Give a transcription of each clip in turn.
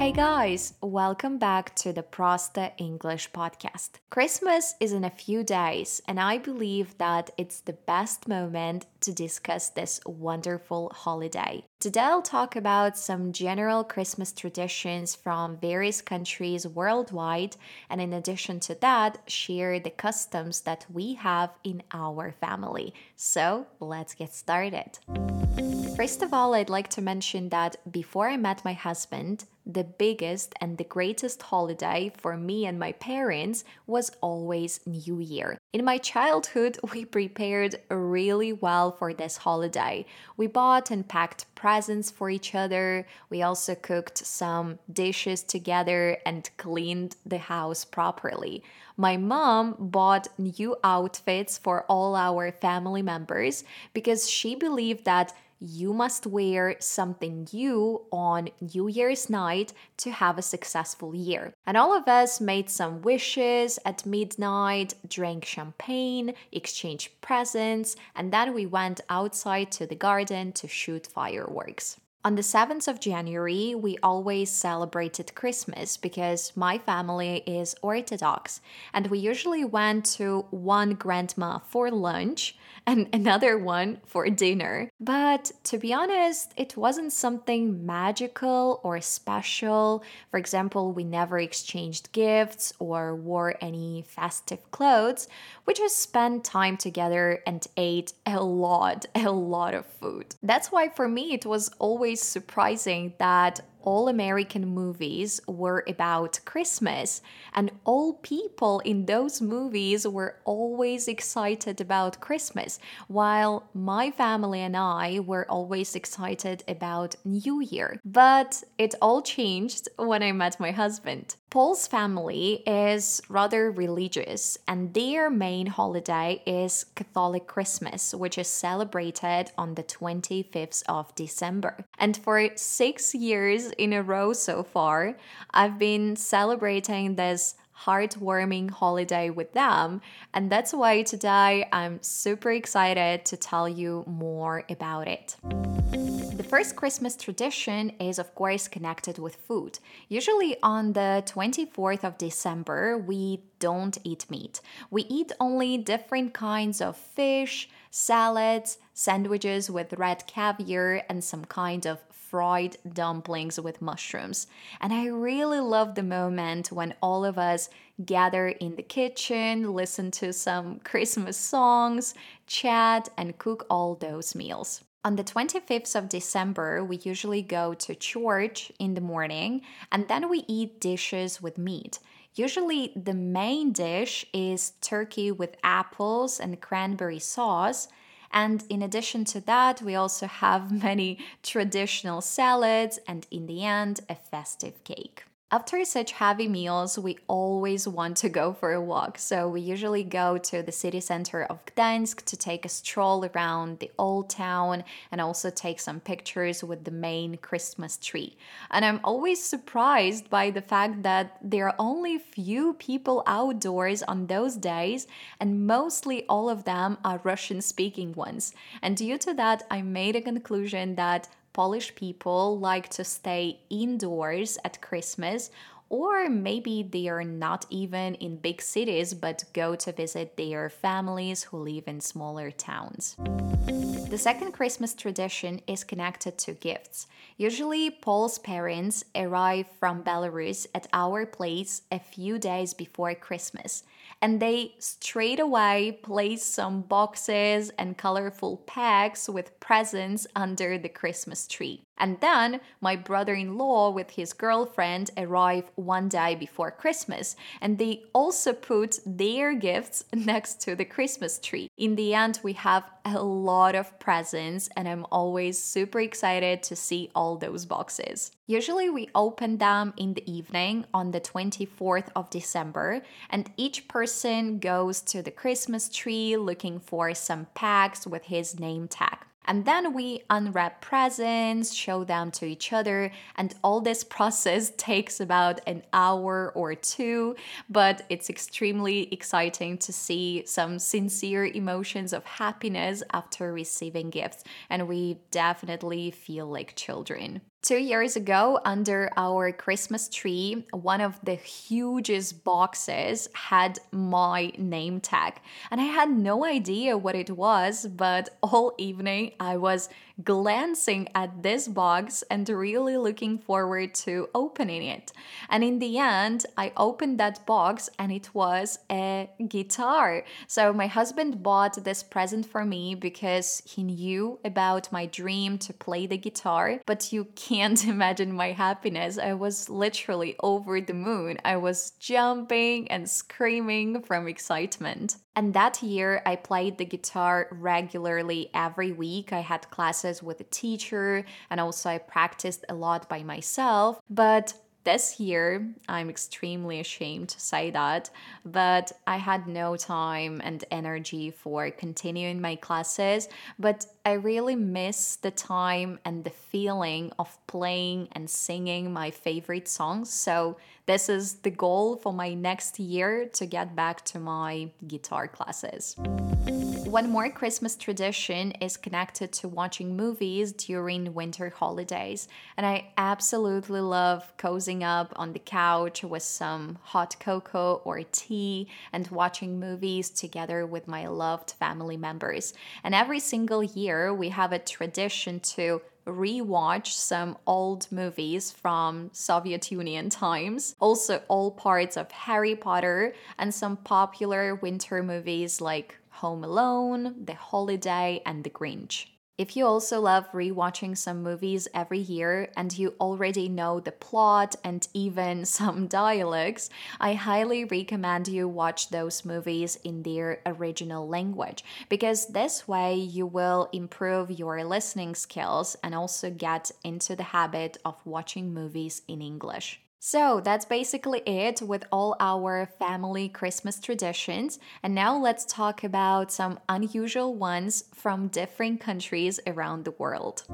Hey guys, welcome back to the Prosta English podcast. Christmas is in a few days, and I believe that it's the best moment to discuss this wonderful holiday. Today I'll talk about some general Christmas traditions from various countries worldwide, and in addition to that, share the customs that we have in our family. So, let's get started. First of all, I'd like to mention that before I met my husband, the biggest and the greatest holiday for me and my parents was always New Year. In my childhood, we prepared really well for this holiday. We bought and packed presents for each other. We also cooked some dishes together and cleaned the house properly. My mom bought new outfits for all our family members because she believed that you must wear something new on New Year's night to have a successful year. And all of us made some wishes at midnight, drank champagne, exchanged presents, and then we went outside to the garden to shoot fireworks. On the 7th of January, we always celebrated Christmas because my family is Orthodox, and we usually went to one grandma for lunch and another one for dinner. But to be honest, it wasn't something magical or special. For example, we never exchanged gifts or wore any festive clothes. We just spent time together and ate a lot of food. That's why for me it was always surprising that all American movies were about Christmas, and all people in those movies were always excited about Christmas, while my family and I were always excited about New Year. But it all changed when I met my husband. Paul's family is rather religious, and their main holiday is Catholic Christmas, which is celebrated on the 25th of December. And for 6 years in a row so far, I've been celebrating this heartwarming holiday with them, and that's why today I'm super excited to tell you more about it. The first Christmas tradition is, of course, connected with food. Usually on the 24th of December, we don't eat meat. We eat only different kinds of fish, salads, sandwiches with red caviar, and some kind of fried dumplings with mushrooms. And I really love the moment when all of us gather in the kitchen, listen to some Christmas songs, chat, and cook all those meals. On the 25th of December, we usually go to church in the morning, and then we eat dishes with meat. Usually the main dish is turkey with apples and cranberry sauce. And in addition to that, we also have many traditional salads and, in the end, a festive cake. After such heavy meals, we always want to go for a walk, so we usually go to the city center of Gdansk to take a stroll around the old town and also take some pictures with the main Christmas tree. And I'm always surprised by the fact that there are only few people outdoors on those days, and mostly all of them are Russian-speaking ones. And due to that, I made a conclusion that Polish people like to stay indoors at Christmas, or maybe they are not even in big cities but go to visit their families who live in smaller towns. The second Christmas tradition is connected to gifts. Usually, Paul's parents arrive from Belarus at our place a few days before Christmas, and they straight away place some boxes and colorful packs with presents under the Christmas tree. And then my brother-in-law with his girlfriend arrive one day before Christmas, and they also put their gifts next to the Christmas tree. In the end, we have a lot of presents, and I'm always super excited to see all those boxes. Usually we open them in the evening on the 24th of December, and each person goes to the Christmas tree looking for some packs with his name tag. And then we unwrap presents, show them to each other, and all this process takes about an hour or two, but it's extremely exciting to see some sincere emotions of happiness after receiving gifts, and we definitely feel like children. 2 years ago, under our Christmas tree, one of the hugest boxes had my name tag. And I had no idea what it was, but all evening I was glancing at this box and really looking forward to opening it. And in the end, I opened that box and it was a guitar. So my husband bought this present for me because he knew about my dream to play the guitar, but you can't imagine my happiness. I was literally over the moon. I was jumping and screaming from excitement. And that year, I played the guitar regularly every week. I had classes with a teacher, and also I practiced a lot by myself. But this year, I'm extremely ashamed to say that, but I had no time and energy for continuing my classes, but I really miss the time and the feeling of playing and singing my favorite songs. So this is the goal for my next year, to get back to my guitar classes. One more Christmas tradition is connected to watching movies during winter holidays, and I absolutely love cozying up on the couch with some hot cocoa or tea and watching movies together with my loved family members. And every single year we have a tradition to rewatch some old movies from Soviet Union times, also all parts of Harry Potter and some popular winter movies like Home Alone, The Holiday, and The Grinch. If you also love rewatching some movies every year and you already know the plot and even some dialects, I highly recommend you watch those movies in their original language, because this way you will improve your listening skills and also get into the habit of watching movies in English. So that's basically it with all our family Christmas traditions. And now let's talk about some unusual ones from different countries around the world.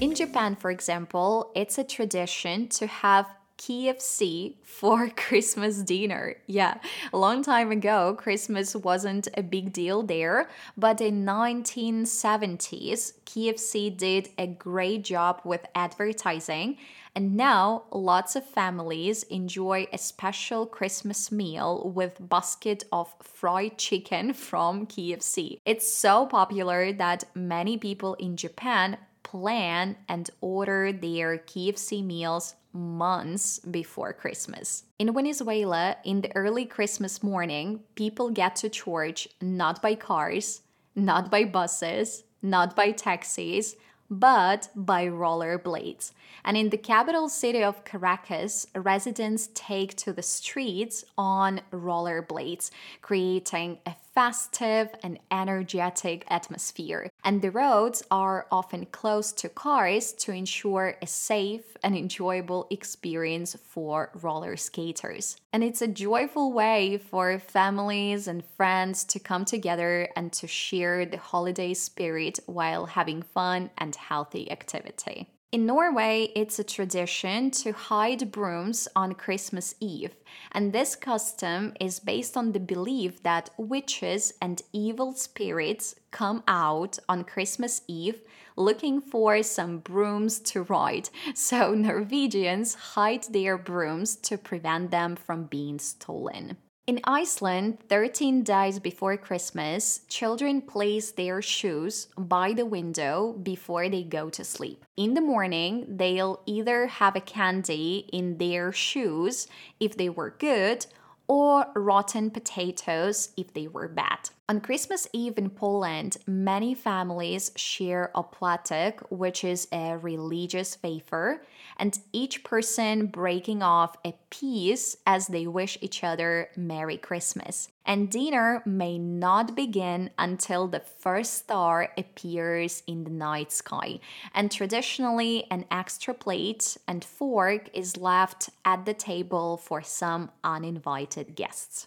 In Japan, for example, it's a tradition to have KFC for Christmas dinner. Yeah, a long time ago, Christmas wasn't a big deal there, but in 1970s, KFC did a great job with advertising, and now lots of families enjoy a special Christmas meal with a basket of fried chicken from KFC. It's so popular that many people in Japan plan and order their KFC meals months before Christmas. In Venezuela, in the early Christmas morning, people get to church not by cars, not by buses, not by taxis, but by rollerblades. And in the capital city of Caracas, residents take to the streets on rollerblades, creating a festive and energetic atmosphere. And the roads are often closed to cars to ensure a safe and enjoyable experience for roller skaters. And it's a joyful way for families and friends to come together and to share the holiday spirit while having fun and healthy activity. In Norway, it's a tradition to hide brooms on Christmas Eve, and this custom is based on the belief that witches and evil spirits come out on Christmas Eve looking for some brooms to ride, so Norwegians hide their brooms to prevent them from being stolen. In Iceland, 13 days before Christmas, children place their shoes by the window before they go to sleep. In the morning, they'll either have a candy in their shoes if they were good, or rotten potatoes if they were bad. On Christmas Eve in Poland, many families share a platek, which is a religious wafer, and each person breaking off a piece as they wish each other Merry Christmas. And dinner may not begin until the first star appears in the night sky. And traditionally, an extra plate and fork is left at the table for some uninvited guests.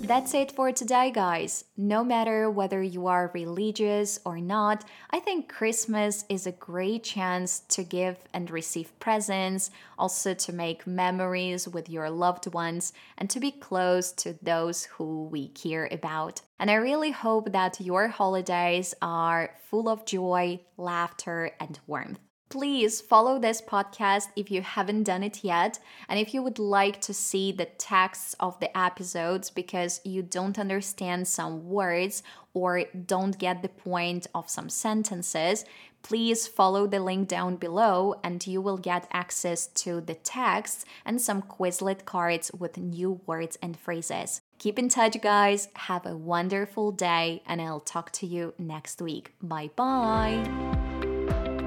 That's it for today, guys. No matter whether you are religious or not, I think Christmas is a great chance to give and receive presents, also to make memories with your loved ones, and to be close to those who we care about. And I really hope that your holidays are full of joy, laughter, and warmth. Please follow this podcast if you haven't done it yet, and if you would like to see the texts of the episodes because you don't understand some words or don't get the point of some sentences, please follow the link down below and you will get access to the texts and some Quizlet cards with new words and phrases. Keep in touch, guys. Have a wonderful day, and I'll talk to you next week. Bye-bye.